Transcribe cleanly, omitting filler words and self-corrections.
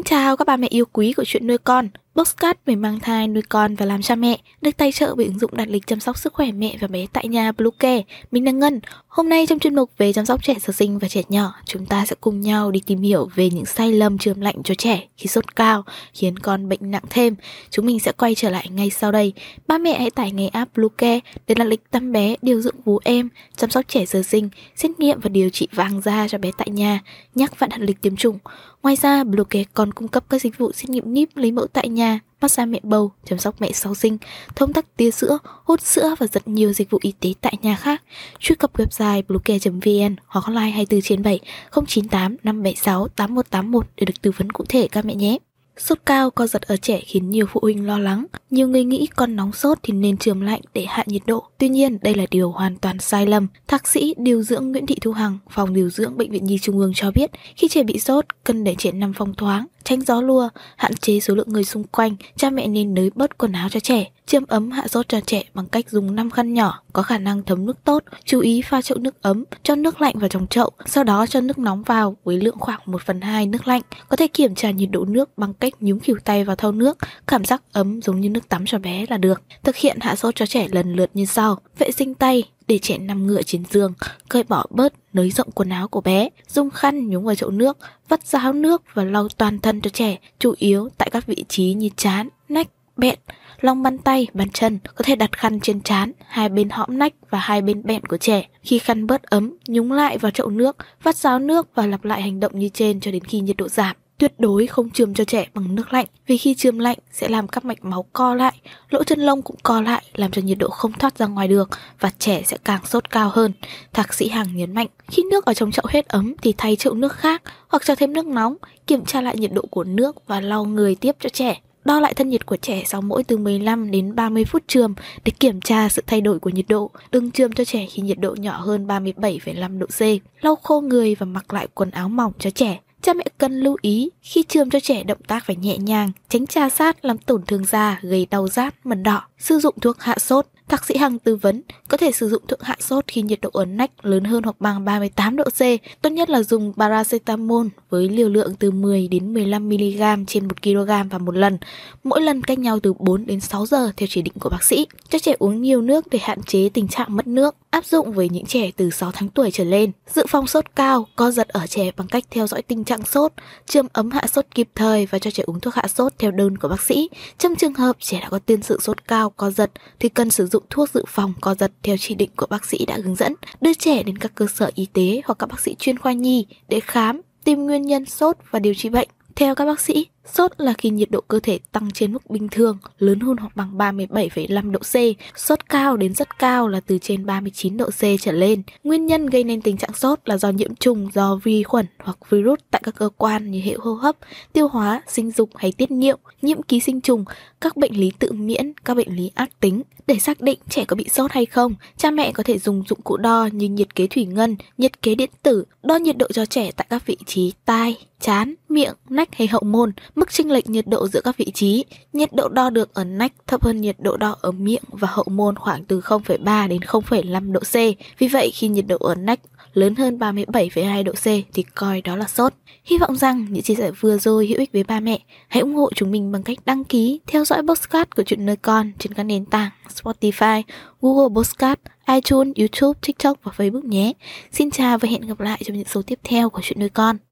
Xin chào các bà mẹ yêu quý của Chuyện nuôi con, podcast về mang thai, nuôi con và làm cha mẹ, được tài trợ bởi ứng dụng đặt lịch chăm sóc sức khỏe mẹ và bé tại nhà BlueCare. Mình là Ngân. Hôm nay trong chuyên mục về chăm sóc trẻ sơ sinh và trẻ nhỏ, chúng ta sẽ cùng nhau đi tìm hiểu về những sai lầm chườm lạnh cho trẻ khi sốt cao khiến con bệnh nặng thêm. Chúng mình sẽ quay trở lại ngay sau đây. Ba mẹ hãy tải ngay app BlueCare để đặt lịch tăm bé, điều dưỡng vú em, chăm sóc trẻ sơ sinh, xét nghiệm và điều trị vàng da cho bé tại nhà, nhắc và đặt lịch tiêm chủng. Ngoài ra, BlueCare còn cung cấp các dịch vụ xét nghiệm níp, lấy mẫu tại nhà, massage mẹ bầu, chăm sóc mẹ sau sinh, thông tắc tia sữa, hút sữa và rất nhiều dịch vụ y tế tại nhà khác. Truy cập website bluecare.vn hoặc hotline 24/7 098 576 8181 để được tư vấn cụ thể các mẹ nhé. Sốt cao, co giật ở trẻ khiến nhiều phụ huynh lo lắng. Nhiều người nghĩ con nóng sốt thì nên chườm lạnh để hạ nhiệt độ. Tuy nhiên, đây là điều hoàn toàn sai lầm. Thạc sĩ điều dưỡng Nguyễn Thị Thu Hằng, phòng điều dưỡng Bệnh viện Nhi Trung ương cho biết, khi trẻ bị sốt, cần để trẻ nằm phòng thoáng, tránh gió lùa, hạn chế số lượng người xung quanh. Cha mẹ nên nới bớt quần áo cho trẻ, chườm ấm hạ sốt cho trẻ bằng cách dùng 5 khăn nhỏ có khả năng thấm nước tốt. Chú ý pha chậu nước ấm, cho nước lạnh vào trong chậu, sau đó cho nước nóng vào với lượng khoảng 1/2 nước lạnh. Có thể kiểm tra nhiệt độ nước bằng cách nhúng khỉu tay vào thau nước, cảm giác ấm giống như nước tắm cho bé là được. Thực hiện hạ sốt cho trẻ lần lượt như sau: vệ sinh tay, để trẻ nằm ngửa trên giường, cởi bỏ bớt, nới rộng quần áo của bé, dùng khăn nhúng vào chậu nước, vắt ra háo nước và lau toàn thân cho trẻ, chủ yếu tại các vị trí như trán, nách, bẹn, lòng bàn tay, bàn chân. Có thể đặt khăn trên trán, hai bên hõm nách và hai bên bẹn của trẻ. Khi khăn bớt ấm, nhúng lại vào chậu nước, vắt ra háo nước và lặp lại hành động như trên cho đến khi nhiệt độ giảm. Tuyệt đối không chườm cho trẻ bằng nước lạnh, vì khi chườm lạnh sẽ làm các mạch máu co lại, lỗ chân lông cũng co lại, làm cho nhiệt độ không thoát ra ngoài được và trẻ sẽ càng sốt cao hơn. Thạc sĩ Hằng nhấn mạnh, khi nước ở trong chậu hết ấm thì thay chậu nước khác hoặc cho thêm nước nóng, kiểm tra lại nhiệt độ của nước và lau người tiếp cho trẻ. Đo lại thân nhiệt của trẻ sau mỗi từ 15 đến 30 phút chườm để kiểm tra sự thay đổi của nhiệt độ. Đừng chườm cho trẻ khi nhiệt độ nhỏ hơn 37,5 độ C. Lau khô người và mặc lại quần áo mỏng cho trẻ. Cha mẹ cần lưu ý khi chườm cho trẻ động tác phải nhẹ nhàng, tránh trà sát làm tổn thương da, gây đau rát, mẩn đỏ. Sử dụng thuốc hạ sốt. Thạc sĩ Hằng tư vấn có thể sử dụng thuốc hạ sốt khi nhiệt độ ở nách lớn hơn hoặc bằng 38 độ C. Tốt nhất là dùng paracetamol với liều lượng từ 10 đến 15mg trên 1kg và một lần. Mỗi lần cách nhau từ 4 đến 6 giờ theo chỉ định của bác sĩ. Cho trẻ uống nhiều nước để hạn chế tình trạng mất nước. Áp dụng với những trẻ từ 6 tháng tuổi trở lên. Dự phòng sốt cao, co giật ở trẻ bằng cách theo dõi tình trạng sốt, chườm ấm hạ sốt kịp thời và cho trẻ uống thuốc hạ sốt theo đơn của bác sĩ. Trong trường hợp trẻ đã có tiền sử sốt cao, co giật thì cần sử dụng thuốc dự phòng co giật theo chỉ định của bác sĩ đã hướng dẫn, đưa trẻ đến các cơ sở y tế hoặc các bác sĩ chuyên khoa nhi để khám, tìm nguyên nhân sốt và điều trị bệnh. Theo các bác sĩ, sốt là khi nhiệt độ cơ thể tăng trên mức bình thường, lớn hơn hoặc bằng 37,5 độ C. Sốt cao đến rất cao là từ trên 39 độ C trở lên. Nguyên nhân gây nên tình trạng sốt là do nhiễm trùng do vi khuẩn hoặc virus tại các cơ quan như hệ hô hấp, tiêu hóa, sinh dục hay tiết niệu, nhiễm ký sinh trùng, các bệnh lý tự miễn, các bệnh lý ác tính. Để xác định trẻ có bị sốt hay không, cha mẹ có thể dùng dụng cụ đo như nhiệt kế thủy ngân, nhiệt kế điện tử, đo nhiệt độ cho trẻ tại các vị trí tai, trán, miệng, nách hay hậu môn. Mức chênh lệch nhiệt độ giữa các vị trí, nhiệt độ đo được ở nách thấp hơn nhiệt độ đo ở miệng và hậu môn khoảng từ 0,3 đến 0,5 độ C. Vì vậy, khi nhiệt độ ở nách lớn hơn 37,2 độ C thì coi đó là sốt. Hy vọng rằng những chia sẻ vừa rồi hữu ích với ba mẹ. Hãy ủng hộ chúng mình bằng cách đăng ký, theo dõi podcast của Chuyện nuôi con trên các nền tảng Spotify, Google Podcast, iTunes, YouTube, TikTok và Facebook nhé. Xin chào và hẹn gặp lại trong những số tiếp theo của Chuyện nuôi con.